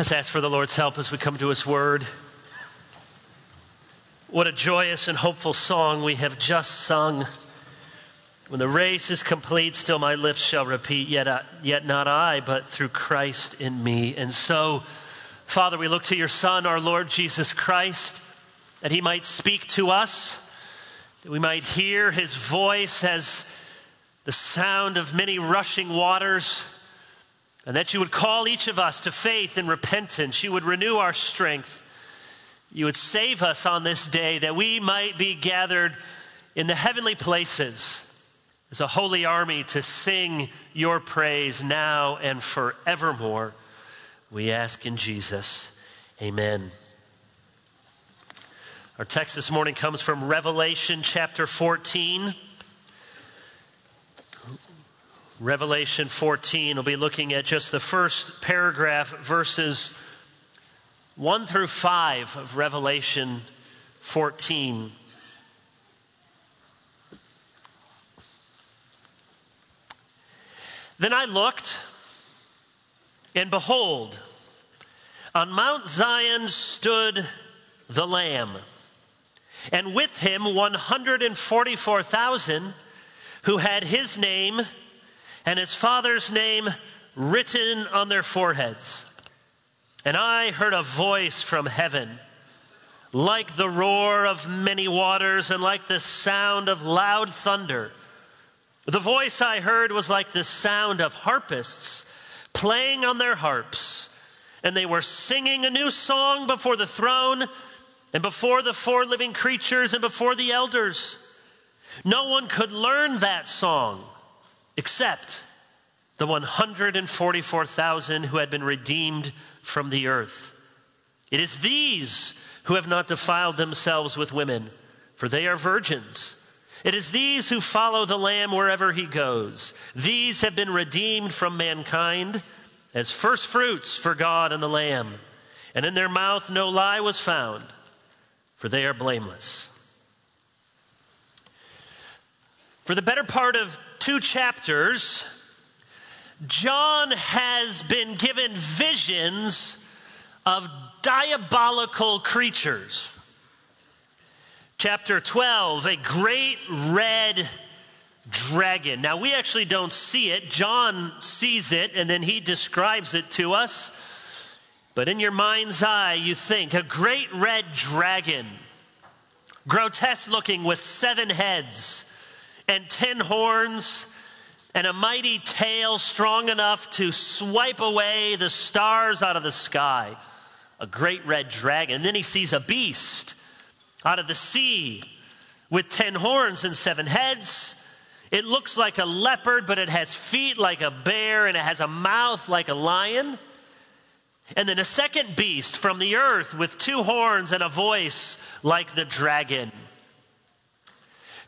Let's ask for the Lord's help as we come to his word. What a joyous and hopeful song we have just sung. When the race is complete, still my lips shall repeat, yet not I, but through Christ in me. And so, Father, we look to your Son, our Lord Jesus Christ, that he might speak to us, that we might hear his voice as the sound of many rushing waters, and that you would call each of us to faith and repentance. You would renew our strength. You would save us on this day that we might be gathered in the heavenly places as a holy army to sing your praise now and forevermore. We ask in Jesus, amen. Our text this morning comes from Revelation chapter 14. Revelation 14, we'll be looking at just the first paragraph, verses 1 through 5 of Revelation 14. Then I looked, and behold, on Mount Zion stood the Lamb, and with him 144,000 who had his name and his father's name written on their foreheads. And I heard a voice from heaven, like the roar of many waters and like the sound of loud thunder. The voice I heard was like the sound of harpists playing on their harps. And they were singing a new song before the throne and before the four living creatures and before the elders. No one could learn that song except the 144,000 who had been redeemed from the earth. It is these who have not defiled themselves with women, for they are virgins. It is these who follow the Lamb wherever he goes. These have been redeemed from mankind as first fruits for God and the Lamb. And in their mouth no lie was found, for they are blameless. For the better part of 2 chapters, John has been given visions of diabolical creatures. Chapter 12, a great red dragon. Now, we actually don't see it. John sees it, and then he describes it to us. But in your mind's eye, you think, a great red dragon, grotesque looking with 7 heads and 10 horns, and a mighty tail strong enough to swipe away the stars out of the sky. A great red dragon. And then he sees a beast out of the sea with 10 horns and 7 heads. It looks like a leopard, but it has feet like a bear, and it has a mouth like a lion. And then a second beast from the earth with 2 horns and a voice like the dragon.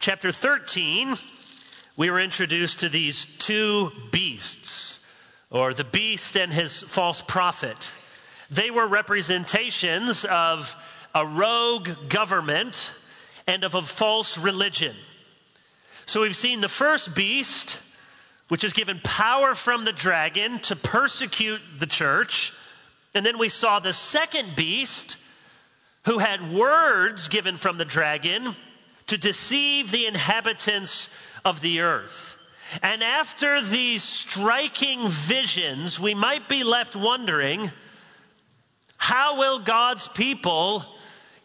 Chapter 13... we were introduced to these 2 beasts, or the beast and his false prophet. They were representations of a rogue government and of a false religion. So we've seen the first beast, which is given power from the dragon to persecute the church. And then we saw the second beast, who had words given from the dragon to deceive the inhabitants of the earth. And after these striking visions, we might be left wondering, how will God's people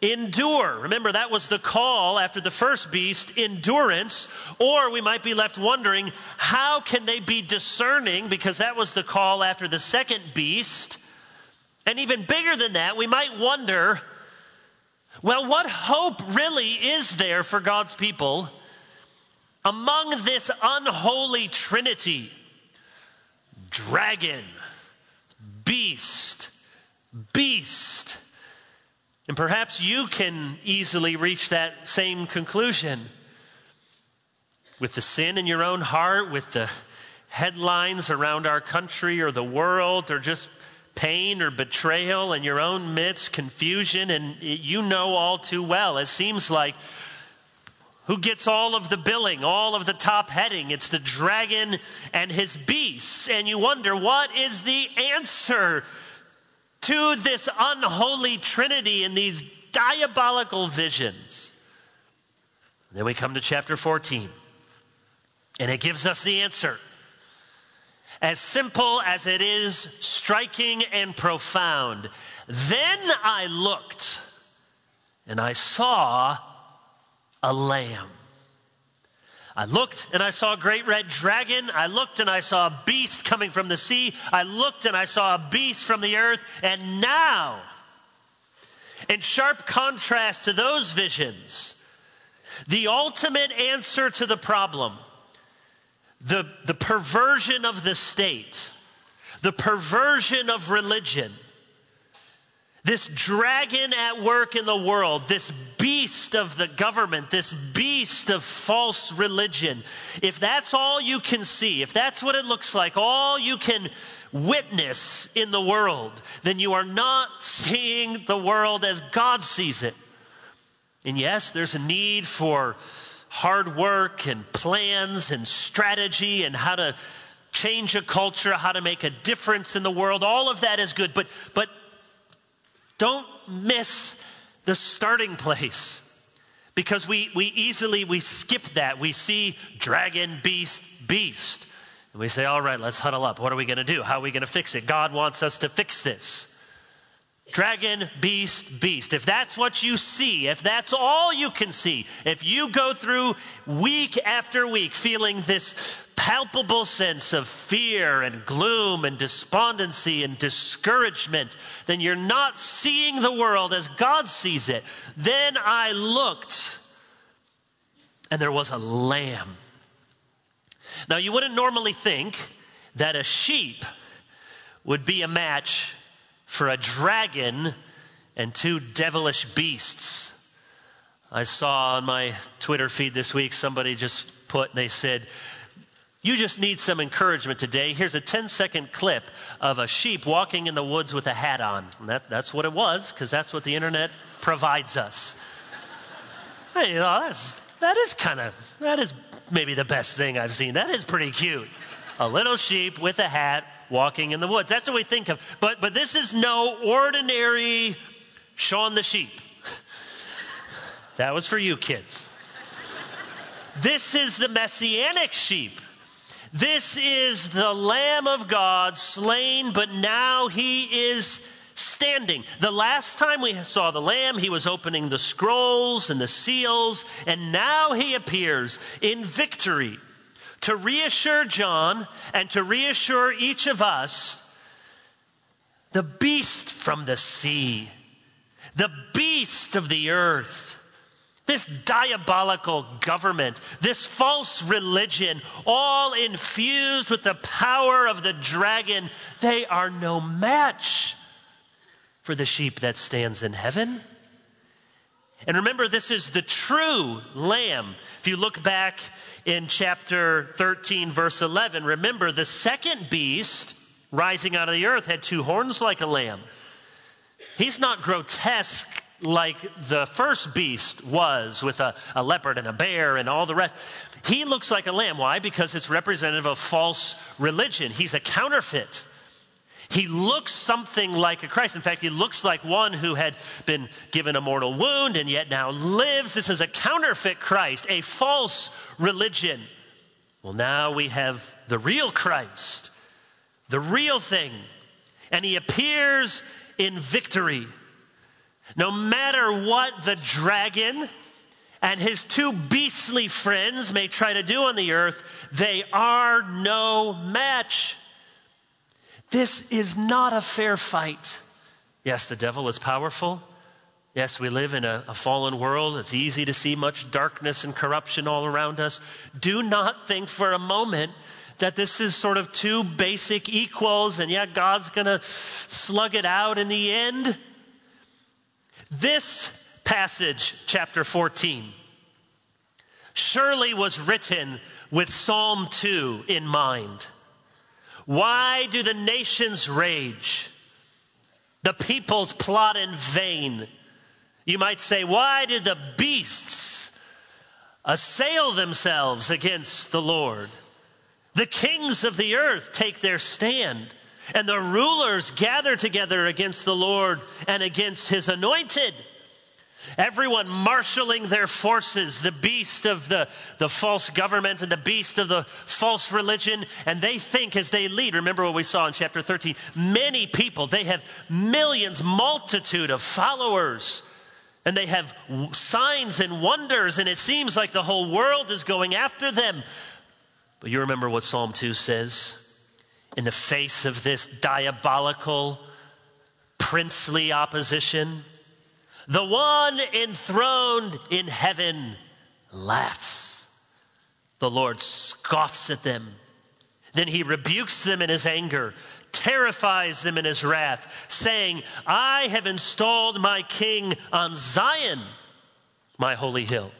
endure? Remember, that was the call after the first beast, endurance. Or we might be left wondering, how can they be discerning? Because that was the call after the second beast. And even bigger than that, we might wonder, well, what hope really is there for God's people among this unholy trinity, dragon, beast? And perhaps you can easily reach that same conclusion with the sin in your own heart, with the headlines around our country or the world, or just pain or betrayal in your own midst, confusion, and you know all too well. It seems like, who gets all of the billing, all of the top heading? It's the dragon and his beasts. And you wonder, what is the answer to this unholy trinity in these diabolical visions. Then we come to chapter 14, and it gives us the answer. As simple as it is, striking and profound. Then I looked, and I saw a lamb. I looked and I saw a great red dragon. I looked and I saw a beast coming from the sea. I looked and I saw a beast from the earth. And now, in sharp contrast to those visions, the ultimate answer to the problem, the perversion of the state, the perversion of religion, this dragon at work in the world, this beast of the government, this beast of false religion, if that's all you can see, if that's what it looks like, all you can witness in the world, then you are not seeing the world as God sees it. And yes, there's a need for hard work and plans and strategy and how to change a culture, how to make a difference in the world. All of that is good, but don't miss the starting place, because we easily skip that. We see dragon, beast, and we say, all right, let's huddle up. What are we going to do? How are we going to fix it? God wants us to fix this. Dragon, beast. If that's what you see, if that's all you can see, if you go through week after week feeling this palpable sense of fear and gloom and despondency and discouragement, then you're not seeing the world as God sees it. Then I looked, and there was a lamb. Now, you wouldn't normally think that a sheep would be a match for a dragon and two devilish beasts. I saw on my Twitter feed this week, somebody just put, and they said, you just need some encouragement today. Here's a 10-second clip of a sheep walking in the woods with a hat on. That's what it was, because that's what the internet provides us. Hey, you know, that is maybe the best thing I've seen. That is pretty cute. A little sheep with a hat walking in the woods. That's what we think of. But this is no ordinary Shaun the Sheep. That was for you kids. This is the messianic sheep. This is the Lamb of God slain, but now he is standing. The last time we saw the Lamb, he was opening the scrolls and the seals, and now he appears in victory to reassure John and to reassure each of us. The beast from the sea, the beast of the earth, this diabolical government, this false religion, all infused with the power of the dragon, they are no match for the sheep that stands in heaven. And remember, this is the true Lamb. If you look back in chapter 13, verse 11, remember the second beast rising out of the earth had two horns like a lamb. He's not grotesque like the first beast was, with a leopard and a bear and all the rest. He looks like a lamb. Why? Because it's representative of false religion. He's a counterfeit. He looks something like a Christ. In fact, he looks like one who had been given a mortal wound and yet now lives. This is a counterfeit Christ, a false religion. Well, now we have the real Christ, the real thing, and he appears in victory. No matter what the dragon and his two beastly friends may try to do on the earth, they are no match. This is not a fair fight. Yes, the devil is powerful. Yes, we live in a fallen world. It's easy to see much darkness and corruption all around us. Do not think for a moment that this is sort of two basic equals, and yeah, God's going to slug it out in the end. This passage, chapter 14, surely was written with Psalm 2 in mind. Why do the nations rage? The peoples plot in vain. You might say, why did the beasts assail themselves against the Lord? The kings of the earth take their stand. And the rulers gather together against the Lord and against his anointed. Everyone marshaling their forces, the beast of the false government and the beast of the false religion. And they think as they lead, remember what we saw in chapter 13, many people, they have millions, multitude of followers. And they have signs and wonders, and it seems like the whole world is going after them. But you remember what Psalm 2 says? In the face of this diabolical, princely opposition, the one enthroned in heaven laughs. The Lord scoffs at them. Then he rebukes them in his anger, terrifies them in his wrath, saying, I have installed my king on Zion, my holy hill.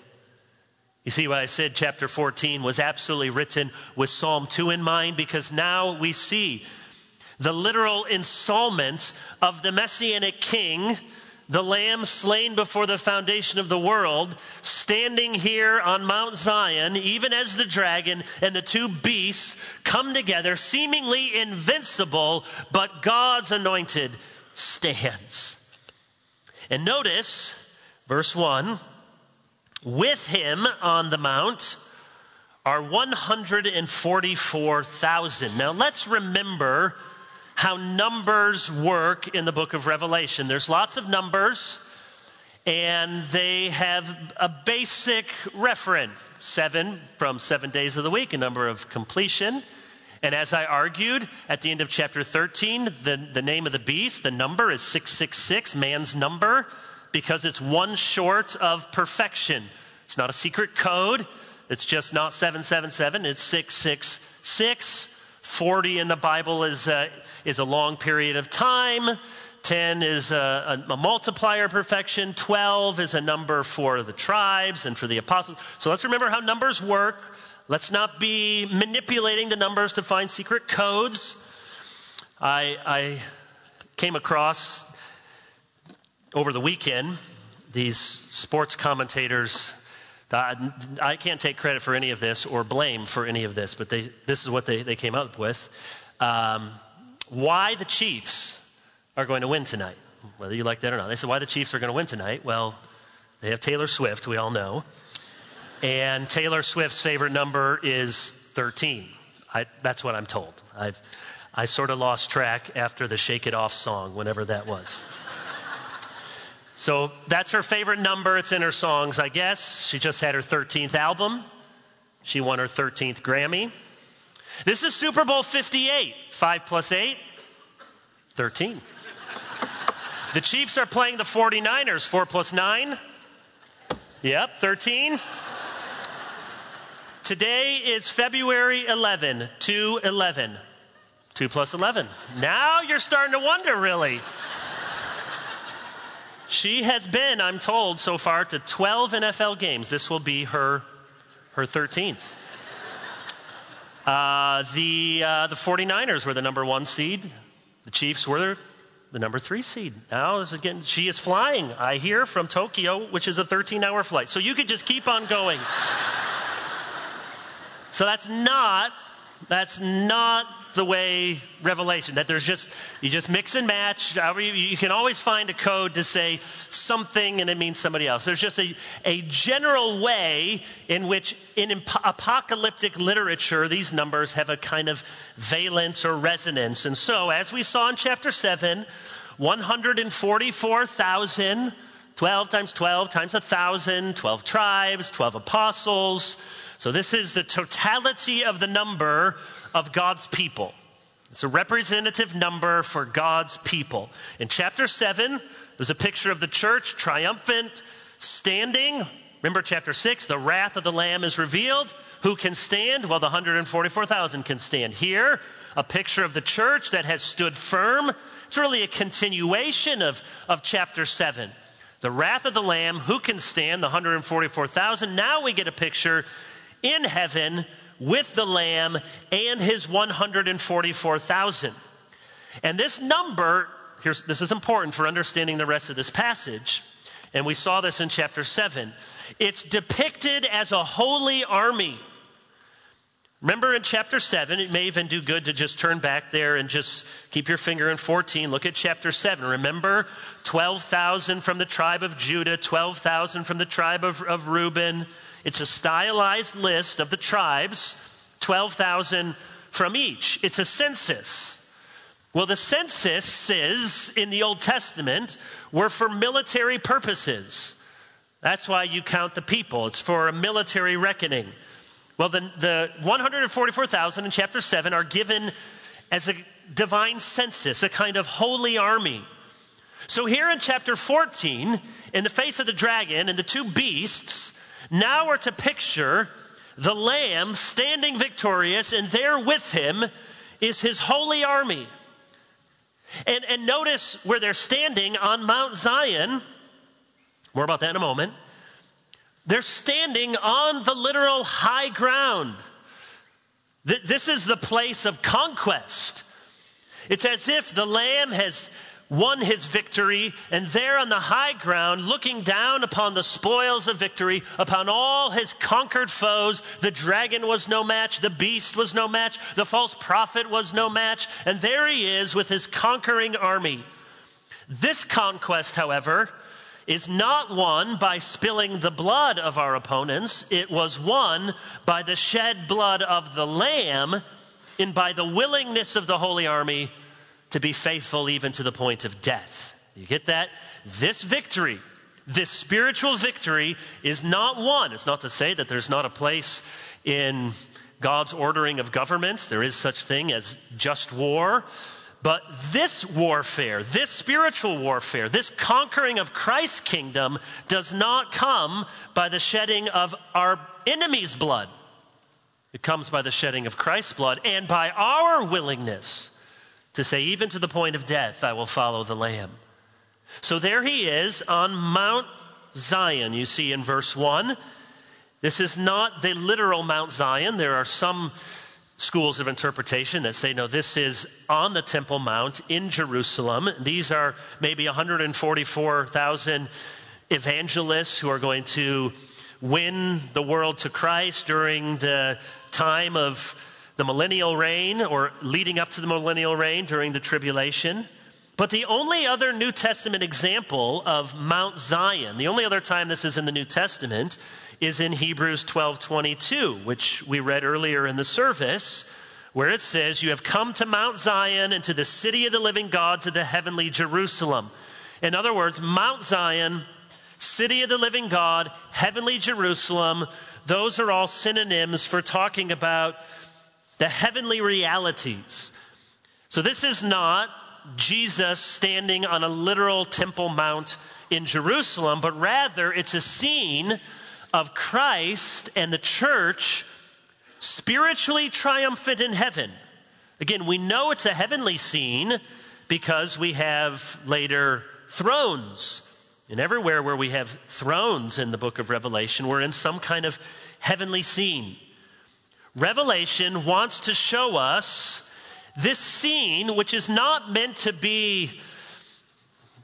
You see why I said chapter 14 was absolutely written with Psalm 2 in mind? Because now we see the literal installment of the Messianic king, the Lamb slain before the foundation of the world, standing here on Mount Zion, even as the dragon and the two beasts come together, seemingly invincible, but God's anointed stands. And notice, verse 1, with him on the mount are 144,000. Now let's remember how numbers work in the book of Revelation. There's lots of numbers, and they have a basic reference. 7 from 7 days of the week, a number of completion. And as I argued at the end of chapter 13, the name of the beast, the number is 666, man's number, because it's one short of perfection. It's not a secret code. It's just not 777. It's 666. 40 in the Bible is a long period of time. 10 is a multiplier perfection. 12 is a number for the tribes and for the apostles. So let's remember how numbers work. Let's not be manipulating the numbers to find secret codes. I came across over the weekend these sports commentators. I can't take credit for any of this or blame for any of this, but this is what they came up with. Why the Chiefs are going to win tonight, whether you like that or not. They said, why the Chiefs are going to win tonight? Well, they have Taylor Swift, we all know. And Taylor Swift's favorite number is 13. That's what I'm told. I sort of lost track after the Shake It Off song, whenever that was. So that's her favorite number. It's in her songs, I guess. She just had her 13th album. She won her 13th Grammy. This is Super Bowl 58. 5 + 8, 13. The Chiefs are playing the 49ers. 4 + 9. Yep, 13. Today is February 11, 2/11. 2 + 11. Now you're starting to wonder, really. She has been, I'm told, so far to 12 NFL games. This will be her 13th. The 49ers were the number 1 seed. The Chiefs were the number 3 seed. Now, she is flying, I hear, from Tokyo, which is a 13-hour flight. So you could just keep on going. So that's not the way Revelation, that there's just, you just mix and match. You can always find a code to say something and it means somebody else. There's just a general way in which in apocalyptic literature, these numbers have a kind of valence or resonance. And so as we saw in chapter 7, 144,000, 12 times 12 times 1,000, 12 tribes, 12 apostles. So this is the totality of the number of God's people. It's a representative number for God's people. In chapter 7, there's a picture of the church, triumphant, standing. Remember chapter 6, the wrath of the Lamb is revealed. Who can stand? Well, the 144,000 can stand. Here, a picture of the church that has stood firm. It's really a continuation of chapter 7. The wrath of the Lamb, who can stand? The 144,000. Now we get a picture in heaven with the Lamb and his 144,000. And this number, this is important for understanding the rest of this passage, and we saw this in chapter 7. It's depicted as a holy army. Remember in chapter 7, it may even do good to just turn back there and just keep your finger in 14. Look at chapter 7. Remember 12,000 from the tribe of Judah, 12,000 from the tribe of Reuben. It's a stylized list of the tribes, 12,000 from each. It's a census. Well, the censuses in the Old Testament were for military purposes. That's why you count the people. It's for a military reckoning. Well, the 144,000 in chapter 7 are given as a divine census, a kind of holy army. So here in chapter 14, in the face of the dragon and the two beasts, now we're to picture the Lamb standing victorious, and there with him is his holy army. And notice where they're standing on Mount Zion. More about that in a moment. They're standing on the literal high ground. This is the place of conquest. It's as if the Lamb has won his victory, and there on the high ground, looking down upon the spoils of victory, upon all his conquered foes, the dragon was no match, the beast was no match, the false prophet was no match, and there he is with his conquering army. This conquest, however, is not won by spilling the blood of our opponents. It was won by the shed blood of the Lamb and by the willingness of the Holy Army to be faithful even to the point of death. You get that? This victory, this spiritual victory, is not won. It's not to say that there's not a place in God's ordering of governments. There is such thing as just war. But this warfare, this spiritual warfare, this conquering of Christ's kingdom does not come by the shedding of our enemy's blood. It comes by the shedding of Christ's blood and by our willingness to say, even to the point of death, I will follow the Lamb. So there he is on Mount Zion, you see in verse 1. This is not the literal Mount Zion. There are some schools of interpretation that say, no, this is on the Temple Mount in Jerusalem. These are maybe 144,000 evangelists who are going to win the world to Christ during the time of the millennial reign or leading up to the millennial reign during the tribulation. But the only other New Testament example of Mount Zion, the only other time this is in the New Testament, is in Hebrews 12:22, which we read earlier in the service, where it says, you have come to Mount Zion and to the city of the living God, to the heavenly Jerusalem. In other words, Mount Zion, city of the living God, heavenly Jerusalem, those are all synonyms for talking about the heavenly realities. So this is not Jesus standing on a literal Temple Mount in Jerusalem, but rather it's a scene of Christ and the church spiritually triumphant in heaven. Again, we know it's a heavenly scene because we have later thrones. And everywhere where we have thrones in the book of Revelation, we're in some kind of heavenly scene. Revelation wants to show us this scene, which is not meant to be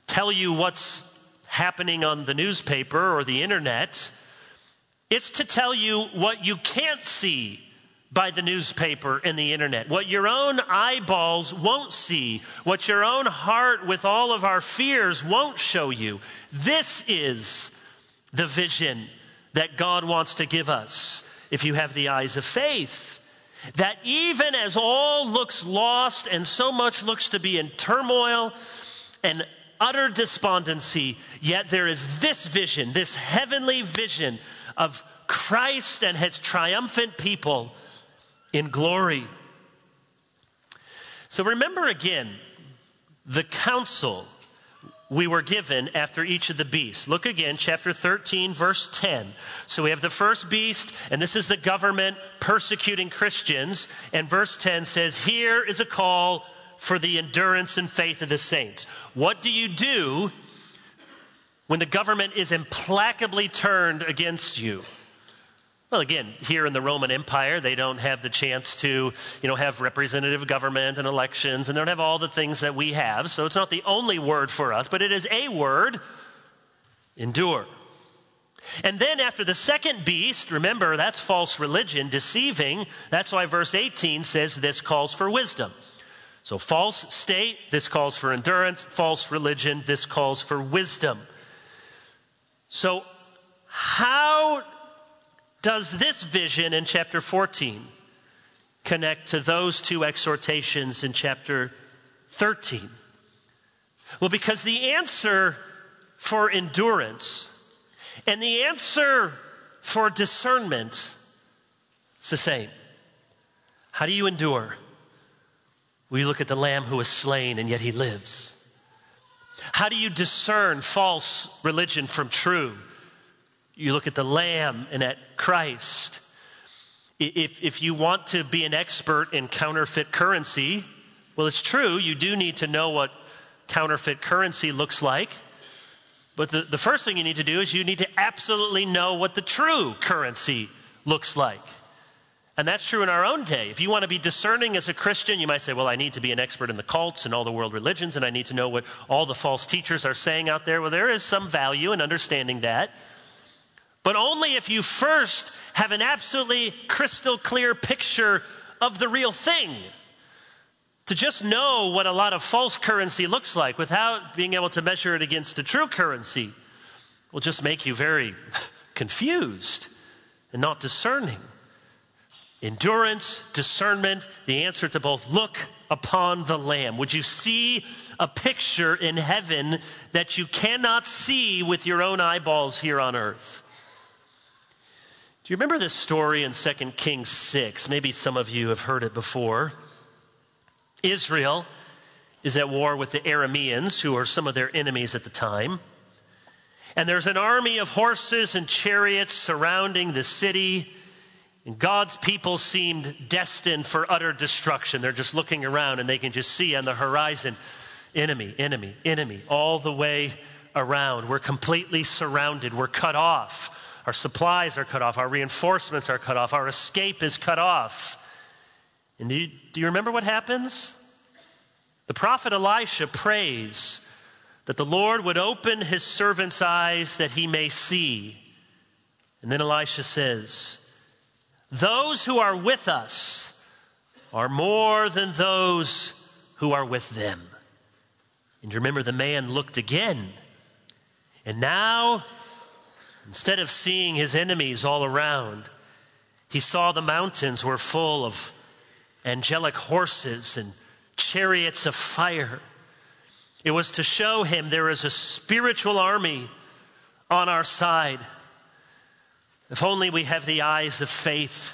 tell you what's happening on the newspaper or the internet. It's to tell you what you can't see by the newspaper and the internet, what your own eyeballs won't see, what your own heart with all of our fears won't show you. This is the vision that God wants to give us if you have the eyes of faith, that even as all looks lost and so much looks to be in turmoil and utter despondency, yet there is this vision, this heavenly vision of Christ and his triumphant people in glory. So remember again the counsel we were given after each of the beasts. Look again, chapter 13, verse 10. So we have the first beast, and this is the government persecuting Christians. And verse 10 says, here is a call for the endurance and faith of the saints. What do you do when the government is implacably turned against you? Well, again, here in the Roman Empire, they don't have the chance to, have representative government and elections, and they don't have all the things that we have. So it's not the only word for us, but it is a word, endure. And then after the second beast, remember, that's false religion, deceiving. That's why verse 18 says this calls for wisdom. So false state, this calls for endurance. False religion, this calls for wisdom. So how does this vision in chapter 14 connect to those two exhortations in chapter 13? Well, because the answer for endurance and the answer for discernment is the same. How do you endure? We look at the Lamb who was slain and yet he lives. How do you discern false religion from true? You look at the Lamb and at Christ. If you want to be an expert in counterfeit currency, well, it's true, you do need to know what counterfeit currency looks like. But the first thing you need to do is you need to absolutely know what the true currency looks like. And that's true in our own day. If you want to be discerning as a Christian, you might say, well, I need to be an expert in the cults and all the world religions, and I need to know what all the false teachers are saying out there. Well, there is some value in understanding that. But only if you first have an absolutely crystal clear picture of the real thing. To just know what a lot of false currency looks like without being able to measure it against the true currency will just make you very confused and not discerning. Endurance, discernment, the answer to both. Look upon the Lamb. Would you see a picture in heaven that you cannot see with your own eyeballs here on earth? Do you remember this story in 2 Kings 6? Maybe some of you have heard it before. Israel is at war with the Arameans, who are some of their enemies at the time. And there's an army of horses and chariots surrounding the city. And God's people seemed destined for utter destruction. They're just looking around and they can just see on the horizon, enemy, enemy, enemy, all the way around. We're completely surrounded. We're cut off. Our supplies are cut off. Our reinforcements are cut off. Our escape is cut off. And do you remember what happens? The prophet Elisha prays that the Lord would open his servant's eyes that he may see. And then Elisha says, those who are with us are more than those who are with them. And remember, the man looked again. And now, instead of seeing his enemies all around, he saw the mountains were full of angelic horses and chariots of fire. It was to show him there is a spiritual army on our side. If only we have the eyes of faith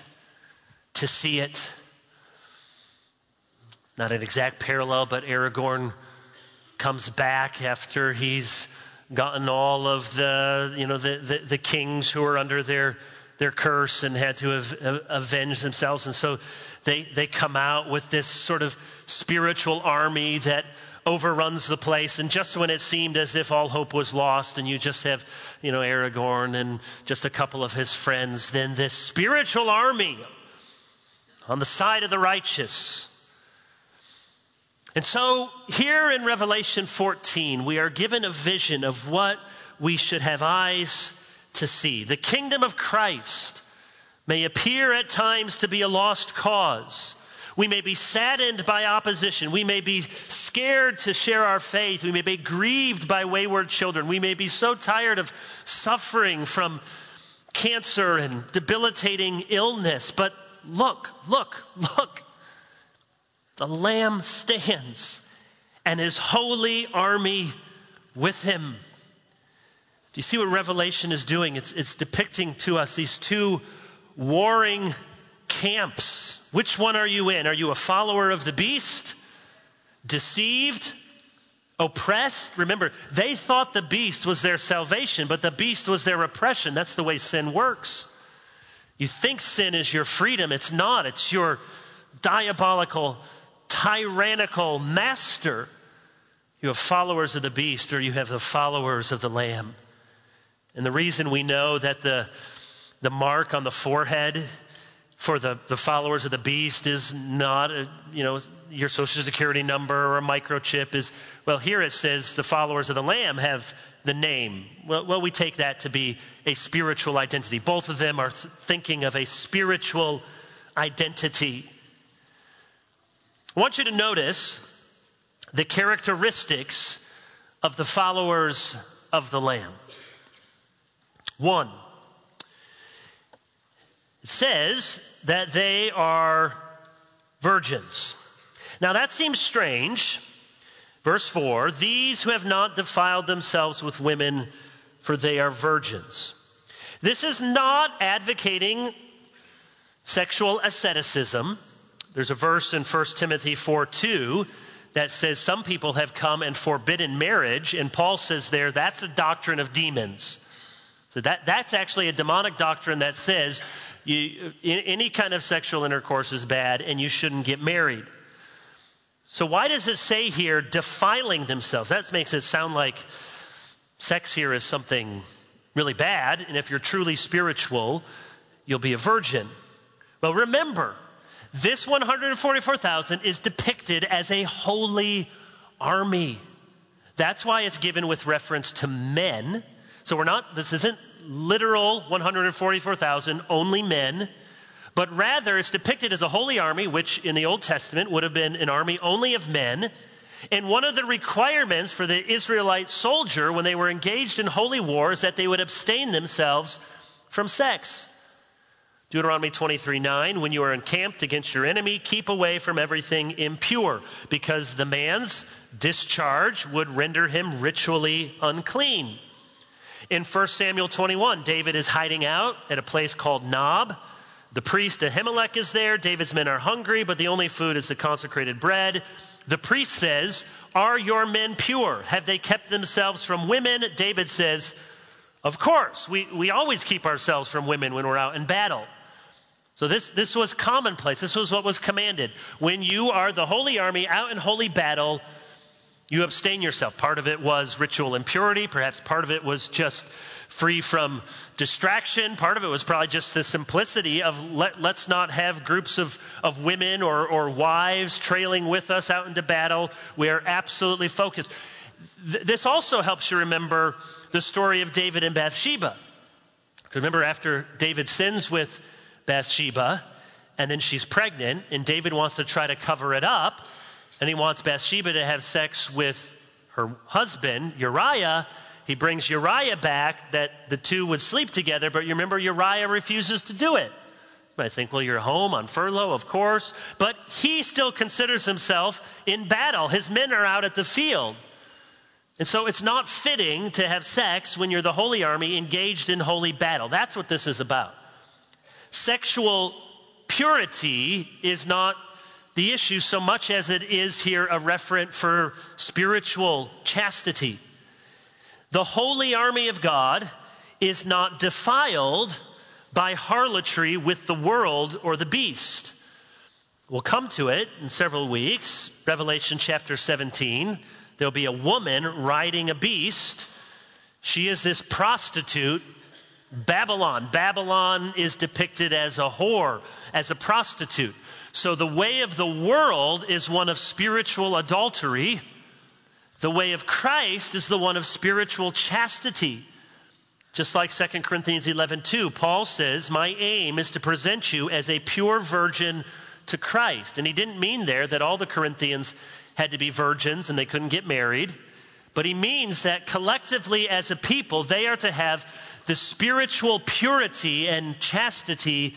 to see it. Not an exact parallel, but Aragorn comes back after he's gotten all of the kings who are under their curse and had to avenge themselves. And so they come out with this sort of spiritual army that overruns the place. And just when it seemed as if all hope was lost and you just have, Aragorn and just a couple of his friends, then this spiritual army on the side of the righteous. And so here in Revelation 14, we are given a vision of what we should have eyes to see. The kingdom of Christ may appear at times to be a lost cause. We may be saddened by opposition. We may be scared to share our faith. We may be grieved by wayward children. We may be so tired of suffering from cancer and debilitating illness. But look, the Lamb stands and his holy army with him. Do you see what Revelation is doing? It's depicting to us these two warring camps. Which one are you in? Are you a follower of the beast? Deceived? Oppressed? Remember, they thought the beast was their salvation, but the beast was their oppression. That's the way sin works. You think sin is your freedom. It's not. It's your diabolical, tyrannical master. You have followers of the beast, or you have the followers of the Lamb. And the reason we know that the mark on the forehead for the followers of the beast is not, your social security number or a microchip is, well, here it says the followers of the Lamb have the name. Well, we take that to be a spiritual identity. Both of them are thinking of a spiritual identity. I want you to notice the characteristics of the followers of the Lamb. One, it says that they are virgins. Now that seems strange. Verse 4, these who have not defiled themselves with women, for they are virgins. This is not advocating sexual asceticism. There's a verse in 1 Timothy 4:2 that says some people have come and forbidden marriage, and Paul says there that's the doctrine of demons. So that's actually a demonic doctrine that says any kind of sexual intercourse is bad and you shouldn't get married. So why does it say here defiling themselves? That makes it sound like sex here is something really bad, and if you're truly spiritual, you'll be a virgin. Well, remember, this 144,000 is depicted as a holy army. That's why it's given with reference to men. So this isn't literal 144,000, only men, but rather it's depicted as a holy army, which in the Old Testament would have been an army only of men. And one of the requirements for the Israelite soldier when they were engaged in holy war is that they would abstain themselves from sex. Deuteronomy 23:9, when you are encamped against your enemy, keep away from everything impure, because the man's discharge would render him ritually unclean. In 1 Samuel 21, David is hiding out at a place called Nob. The priest Ahimelech is there. David's men are hungry, but the only food is the consecrated bread. The priest says, "Are your men pure? Have they kept themselves from women?" David says, "Of course, we always keep ourselves from women when we're out in battle." So this was commonplace. This was what was commanded. When you are the holy army out in holy battle, you abstain yourself. Part of it was ritual impurity. Perhaps part of it was just free from distraction. Part of it was probably just the simplicity of let's not have groups of women or wives trailing with us out into battle. We are absolutely focused. This also helps you remember the story of David and Bathsheba. Remember, after David sins with Bathsheba, and then she's pregnant, and David wants to try to cover it up, and he wants Bathsheba to have sex with her husband, Uriah. He brings Uriah back that the two would sleep together, but you remember Uriah refuses to do it. I think, well, you're home on furlough, of course, but he still considers himself in battle. His men are out at the field. And so it's not fitting to have sex when you're the holy army engaged in holy battle. That's what this is about. Sexual purity is not the issue so much as it is here a referent for spiritual chastity. The holy army of God is not defiled by harlotry with the world or the beast. We'll come to it in several weeks. Revelation chapter 17. There'll be a woman riding a beast. She is this prostitute, Babylon. Babylon is depicted as a whore, as a prostitute. So the way of the world is one of spiritual adultery. The way of Christ is the one of spiritual chastity. Just like 2 Corinthians 11:2, Paul says, "My aim is to present you as a pure virgin to Christ." And he didn't mean there that all the Corinthians had to be virgins and they couldn't get married, but he means that collectively as a people, they are to have the spiritual purity and chastity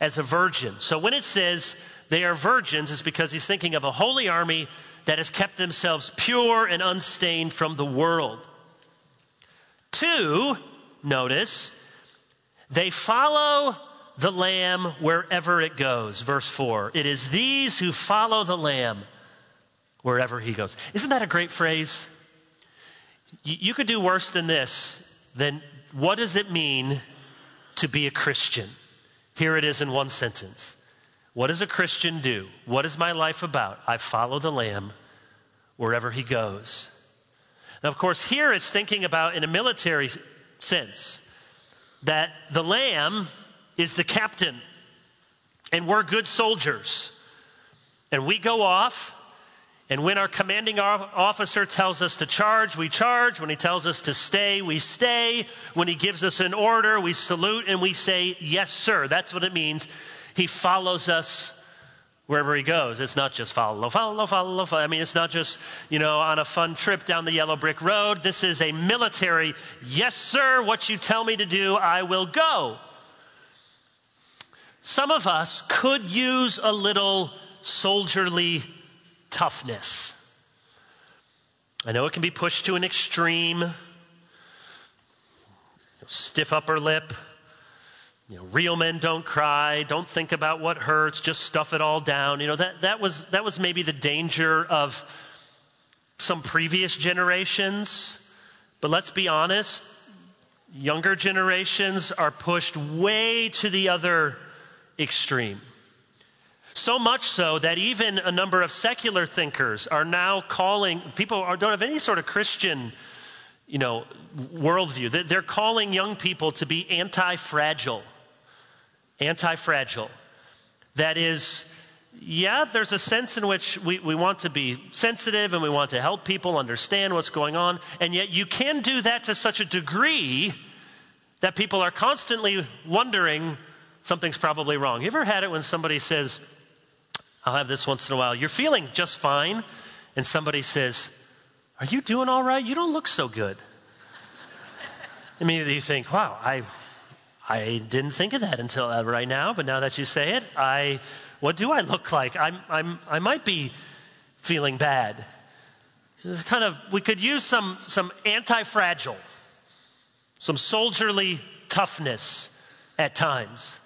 as a virgin. So when it says they are virgins, it's because he's thinking of a holy army that has kept themselves pure and unstained from the world. Two, notice, they follow the Lamb wherever it goes. Verse 4, it is these who follow the Lamb wherever he goes. Isn't that a great phrase? You could do worse than this. Then what does it mean to be a Christian? Here it is in one sentence. What does a Christian do? What is my life about? I follow the Lamb wherever he goes. Now, of course, here it's thinking about in a military sense that the Lamb is the captain. and we're good soldiers. And we go off, and when our commanding officer tells us to charge, we charge. When he tells us to stay, we stay. When he gives us an order, we salute and we say, yes, sir. That's what it means. He follows us wherever he goes. It's not just follow, follow, follow, follow. I mean, it's not just, you know, on a fun trip down the yellow brick road. This is a military, yes, sir, what you tell me to do, I will go. Some of us could use a little soldierly toughness. I know it can be pushed to an extreme. Stiff upper lip. Real men don't cry. Don't think about what hurts. Just stuff it all down. That was maybe the danger of some previous generations. But let's be honest, younger generations are pushed way to the other extreme. So much so that even a number of secular thinkers are now calling, don't have any sort of Christian, worldview. They're calling young people to be anti-fragile. Anti-fragile. That is, there's a sense in which we want to be sensitive and we want to help people understand what's going on. And yet you can do that to such a degree that people are constantly wondering something's probably wrong. You ever had it when somebody says, I'll have this once in a while. You're feeling just fine. And somebody says, are you doing all right? You don't look so good. Immediately you think, wow, I didn't think of that until right now. But now that you say it, what do I look like? I might be feeling bad. It's kind of, we could use some anti-fragile, some soldierly toughness at times.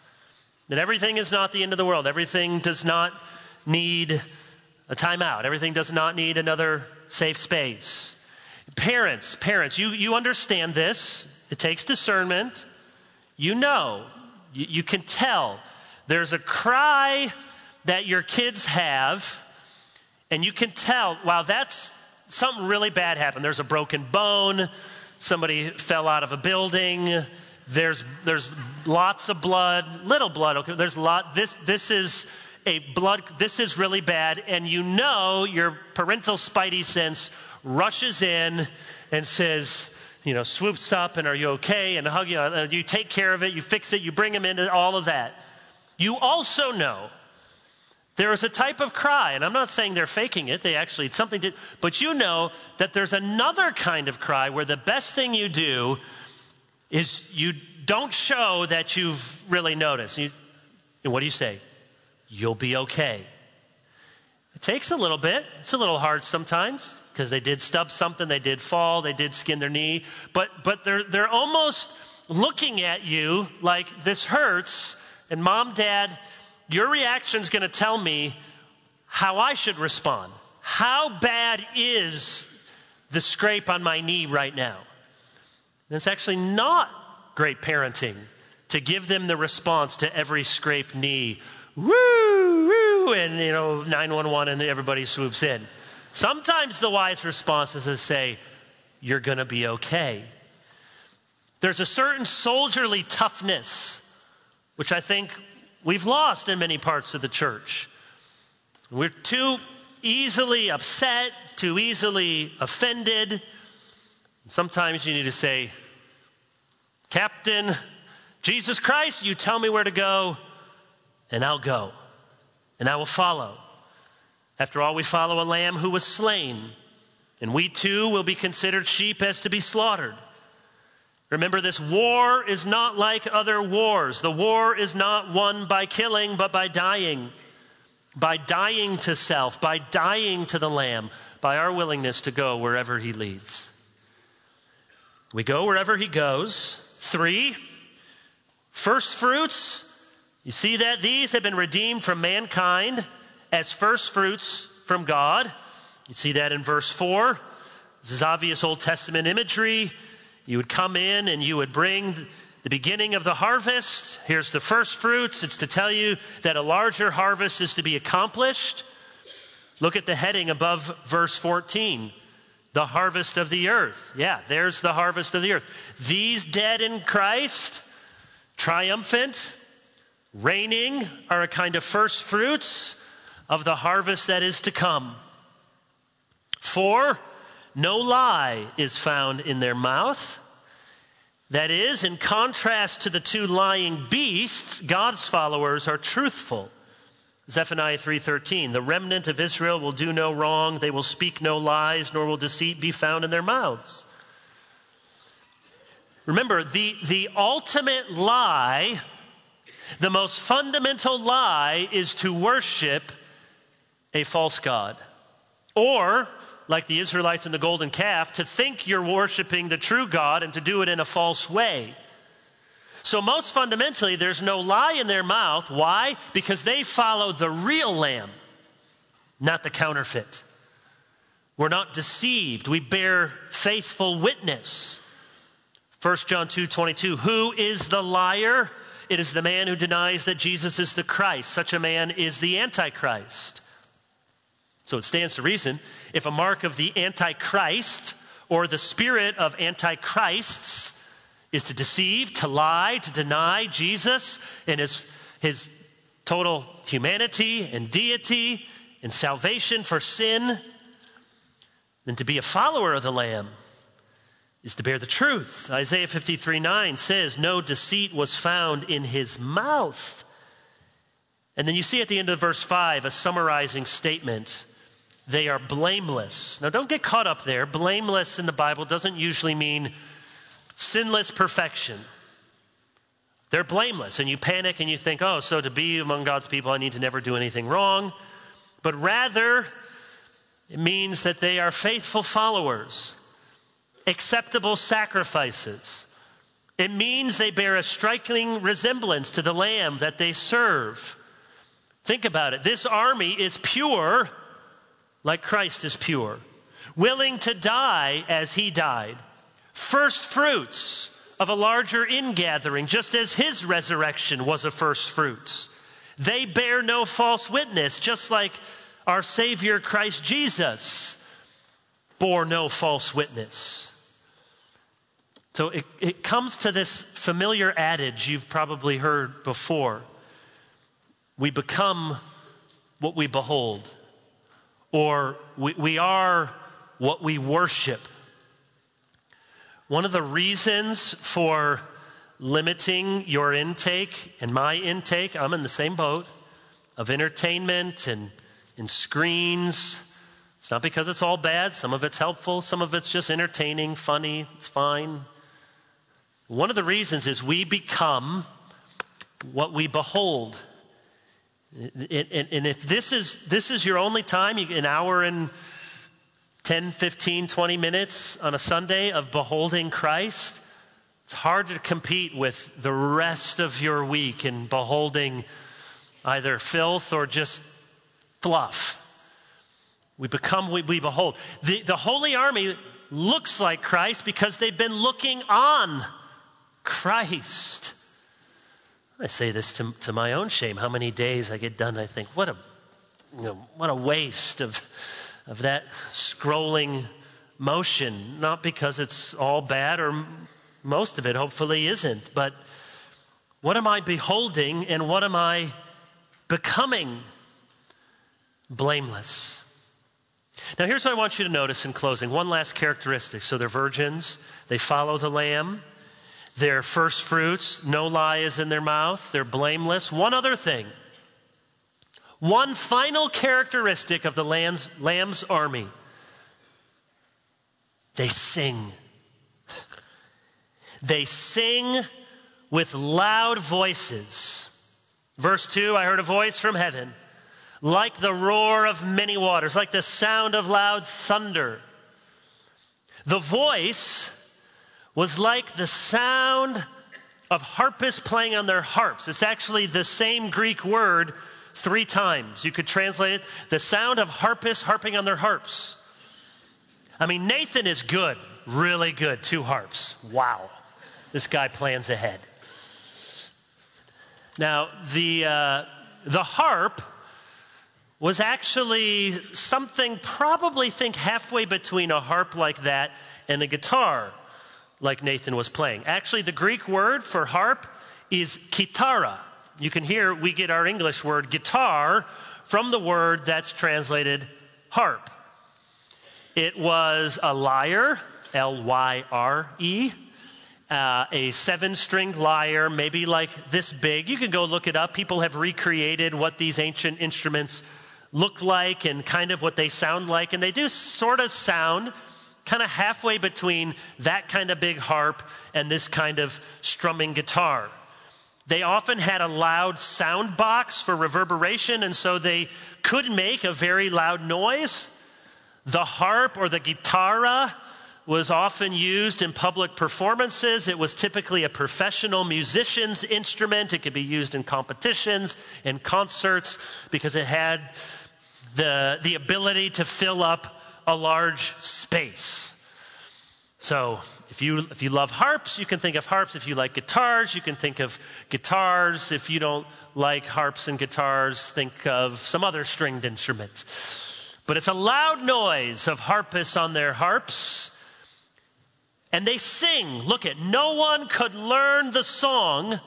That everything is not the end of the world. Everything does not need a timeout. Everything does not need another safe space. Parents, you understand this. It takes discernment. You can tell. There's a cry that your kids have, and you can tell, wow, that's something really bad happened. There's a broken bone. Somebody fell out of a building. There's lots of blood, little blood. Okay, there's a lot. This is a blood. This is really bad, and your parental spidey sense rushes in and says, swoops up and are you okay? And hug you. You take care of it. You fix it. You bring them into all of that. You also know there is a type of cry, and I'm not saying they're faking it. It's something. But you know that there's another kind of cry where the best thing you do is you don't show that you've really noticed. And what do you say? You'll be okay. It takes a little bit. It's a little hard sometimes because they did stub something, they did fall, they did skin their knee. But they're almost looking at you like this hurts. And mom, dad, your reaction's going to tell me how I should respond. How bad is the scrape on my knee right now? And it's actually not great parenting to give them the response to every scraped knee. Woo, woo, and 911 and everybody swoops in. Sometimes the wise response is to say, you're going to be okay. There's a certain soldierly toughness, which I think we've lost in many parts of the church. We're too easily upset, too easily offended. Sometimes you need to say, Captain, Jesus Christ, you tell me where to go, and I'll go, and I will follow. After all, we follow a lamb who was slain, and we too will be considered sheep as to be slaughtered. Remember, this war is not like other wars. The war is not won by killing, but by dying to self, by dying to the lamb, by our willingness to go wherever he leads. We go wherever he goes. 3, first fruits. You see that these have been redeemed from mankind as first fruits from God. You see that in verse 4. This is obvious Old Testament imagery. You would come in and you would bring the beginning of the harvest. Here's the first fruits. It's to tell you that a larger harvest is to be accomplished. Look at the heading above verse 14. The harvest of the earth. Yeah, there's the harvest of the earth. These dead in Christ, triumphant, Reigning are a kind of first fruits of the harvest that is to come. 4, no lie is found in their mouth. That is, in contrast to the two lying beasts, God's followers are truthful. Zephaniah 3:13, the remnant of Israel will do no wrong. They will speak no lies, nor will deceit be found in their mouths. Remember, the ultimate lie, the most fundamental lie, is to worship a false god. Or, like the Israelites in the golden calf, to think you're worshiping the true God and to do it in a false way. So most fundamentally, there's no lie in their mouth. Why? Because they follow the real Lamb, not the counterfeit. We're not deceived. We bear faithful witness. 1 John 2:22, who is the liar? It is the man who denies that Jesus is the Christ. Such a man is the Antichrist. So it stands to reason, if a mark of the Antichrist or the spirit of Antichrists is to deceive, to lie, to deny Jesus and his total humanity and deity and salvation for sin, then to be a follower of the Lamb is to bear the truth. Isaiah 53:9 says, no deceit was found in his mouth. And then you see at the end of verse 5, a summarizing statement. They are blameless. Now, don't get caught up there. Blameless in the Bible doesn't usually mean sinless perfection. They're blameless, and you panic and you think, oh, so to be among God's people, I need to never do anything wrong. But rather, it means that they are faithful followers, acceptable sacrifices. It means they bear a striking resemblance to the Lamb that they serve. Think about it. This army is pure like Christ is pure, willing to die as he died, first fruits of a larger ingathering, just as his resurrection was a first fruits. They bear no false witness, just like our Savior Christ Jesus bore no false witness. So it comes to this familiar adage you've probably heard before. We become what we behold, or we are what we worship. One of the reasons for limiting your intake and my intake, I'm in the same boat, of entertainment and screens. It's not because it's all bad. Some of it's helpful. Some of it's just entertaining, funny. It's fine. One of the reasons is we become what we behold. And if this is your only time, an hour and 10, 15, 20 minutes on a Sunday of beholding Christ, it's hard to compete with the rest of your week in beholding either filth or just fluff. We become what we behold. The holy army looks like Christ because they've been looking on Christ. I say this to my own shame. How many days I get done, I think, what a waste of that scrolling motion. Not because it's all bad, or most of it hopefully isn't, but what am I beholding and what am I becoming? Blameless. Now here's what I want you to notice in closing. One last characteristic. So they're virgins, they follow the Lamb, they're first fruits, no lie is in their mouth, they're blameless. One other thing, one final characteristic of the Lamb's army, they sing. They sing with loud voices. Verse 2, I heard a voice from heaven, like the roar of many waters, like the sound of loud thunder. The voice was like the sound of harpists playing on their harps. It's actually the same Greek word 3 times. You could translate it, the sound of harpists harping on their harps. I mean, Nathan is good, really good, 2 harps. Wow, this guy plans ahead. Now, the harp was actually something probably think halfway between a harp like that and a guitar like Nathan was playing. Actually, the Greek word for harp is kithara. You can hear we get our English word guitar from the word that's translated harp. It was a lyre, L-Y-R-E, a 7-string lyre, maybe like this big. You can go look it up. People have recreated what these ancient instruments look like and kind of what they sound like. And they do sort of sound kind of halfway between that kind of big harp and this kind of strumming guitar. They often had a loud sound box for reverberation, and so they could make a very loud noise. The harp or the kithara was often used in public performances. It was typically a professional musician's instrument. It could be used in competitions and concerts because it had the ability to fill up a large space. So if you love harps, you can think of harps. If you like guitars, you can think of guitars. If you don't like harps and guitars, think of some other stringed instrument. But it's a loud noise of harpists on their harps. And they sing. Look at, no one could learn the song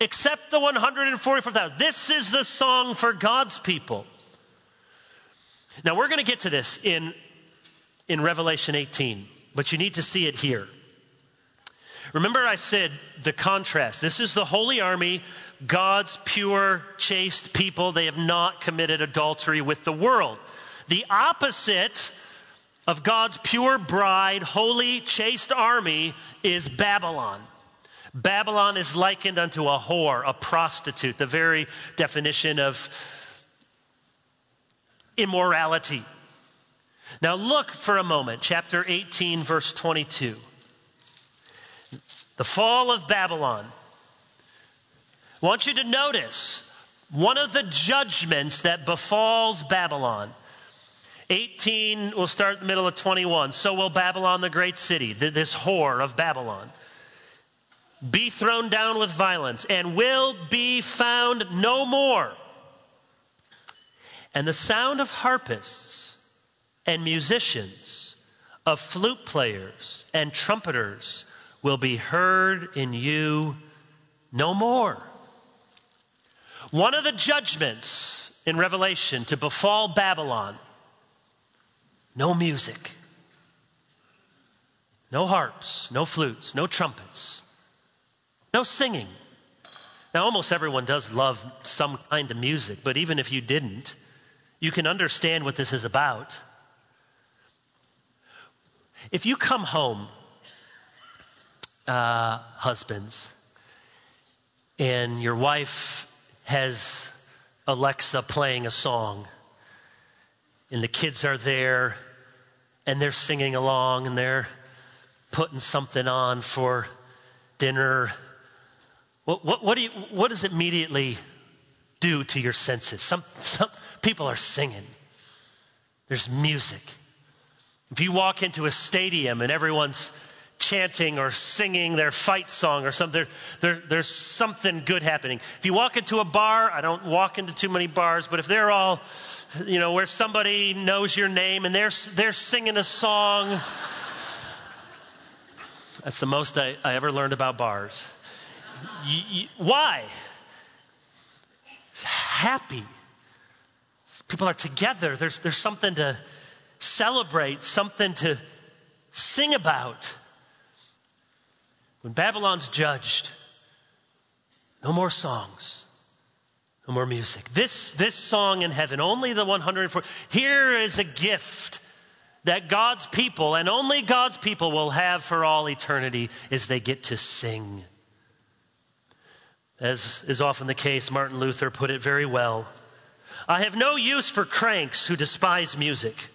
except the 144,000. This is the song for God's people. Now, we're going to get to this in Revelation 18, but you need to see it here. Remember I said the contrast. This is the holy army, God's pure, chaste people. They have not committed adultery with the world. The opposite of God's pure bride, holy, chaste army is Babylon. Babylon is likened unto a whore, a prostitute, the very definition of immorality. Now look for a moment, chapter 18, verse 22. The fall of Babylon. I want you to notice one of the judgments that befalls Babylon. 18, we'll start in the middle of 21. So will Babylon, the great city, this whore of Babylon, be thrown down with violence and will be found no more. And the sound of harpists and musicians, of flute players and trumpeters will be heard in you no more. One of the judgments in Revelation to befall Babylon: no music, no harps, no flutes, no trumpets, no singing. Now, almost everyone does love some kind of music, but even if you didn't, you can understand what this is about. If you come home, husbands, and your wife has Alexa playing a song, and the kids are there, and they're singing along, and they're putting something on for dinner. What does it immediately do to your senses? Some people are singing. There's music. If you walk into a stadium and everyone's chanting or singing their fight song or something, there's something good happening. If you walk into a bar — I don't walk into too many bars, but if they're all, you know, where somebody knows your name and they're singing a song. That's the most I ever learned about bars. Why? It's happy. People are together. There's something to celebrate, something to sing about. When Babylon's judged, no more songs, no more music. This song in heaven, only the 144. Here is a gift that God's people, and only God's people, will have for all eternity, is they get to sing. As is often the case, Martin Luther put it very well. I have no use for cranks who despise music,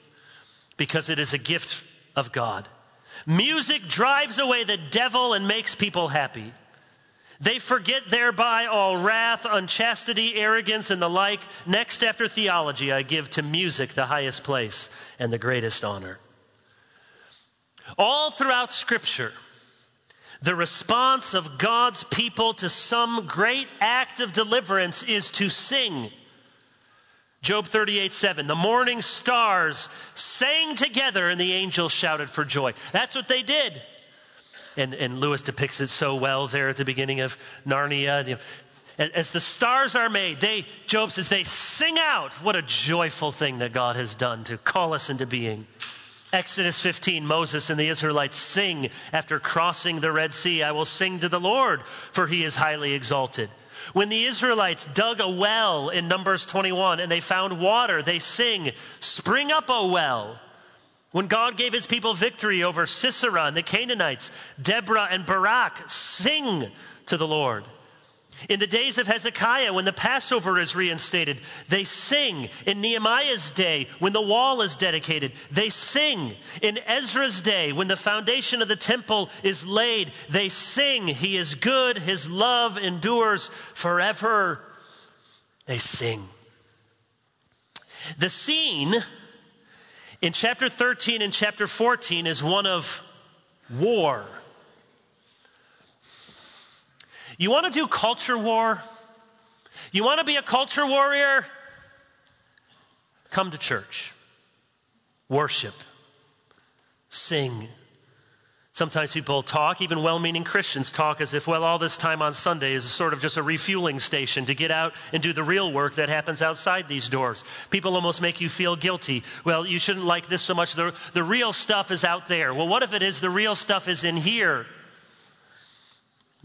because it is a gift of God. Music drives away the devil and makes people happy. They forget thereby all wrath, unchastity, arrogance, and the like. Next after theology, I give to music the highest place and the greatest honor. All throughout Scripture, the response of God's people to some great act of deliverance is to sing. Job 38:7, the morning stars sang together and the angels shouted for joy. That's what they did. And Lewis depicts it so well there at the beginning of Narnia. As the stars are made, Job says, they sing out what a joyful thing that God has done to call us into being. Exodus 15, Moses and the Israelites sing after crossing the Red Sea. I will sing to the Lord, for he is highly exalted. When the Israelites dug a well in Numbers 21 and they found water, they sing, spring up, O well. When God gave his people victory over Sisera and the Canaanites, Deborah and Barak sing to the Lord. In the days of Hezekiah, when the Passover is reinstated, they sing. In Nehemiah's day, when the wall is dedicated, they sing. In Ezra's day, when the foundation of the temple is laid, they sing. He is good. His love endures forever. They sing. The scene in chapter 13 and chapter 14 is one of war. You want to do culture war? You want to be a culture warrior? Come to church. Worship. Sing. Sometimes people talk, even well-meaning Christians talk as if, well, all this time on Sunday is sort of just a refueling station to get out and do the real work that happens outside these doors. People almost make you feel guilty. Well, you shouldn't like this so much. The real stuff is out there. Well, what if it is the real stuff is in here?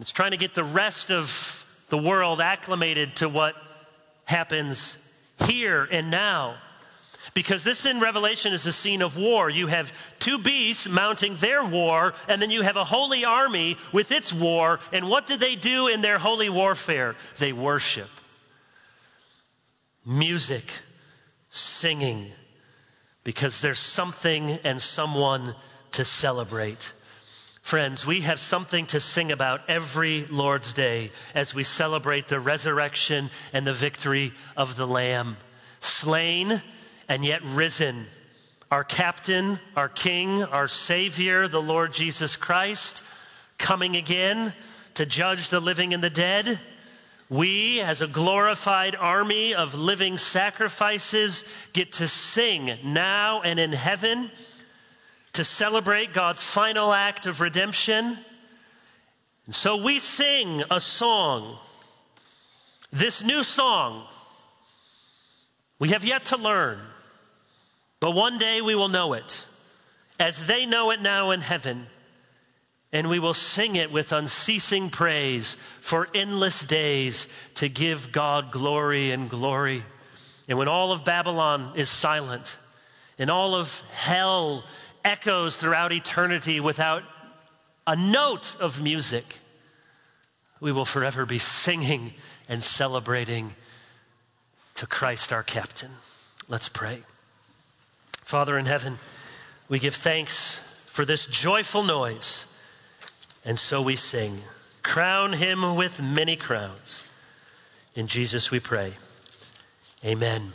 It's trying to get the rest of the world acclimated to what happens here and now. Because this in Revelation is a scene of war. You have two beasts mounting their war, and then you have a holy army with its war. And what did they do in their holy warfare? They worship. Music, singing, because there's something and someone to celebrate. Friends, we have something to sing about every Lord's Day as we celebrate the resurrection and the victory of the Lamb, slain and yet risen, our captain, our king, our savior, the Lord Jesus Christ, coming again to judge the living and the dead. We, as a glorified army of living sacrifices, get to sing now and in heaven, to celebrate God's final act of redemption. And so we sing a song, this new song we have yet to learn, but one day we will know it, as they know it now in heaven, and we will sing it with unceasing praise for endless days to give God glory and glory. And when all of Babylon is silent, and all of hell echoes throughout eternity without a note of music, we will forever be singing and celebrating to Christ our captain. Let's pray. Father in heaven, we give thanks for this joyful noise, and so we sing. Crown him with many crowns. In Jesus we pray. Amen.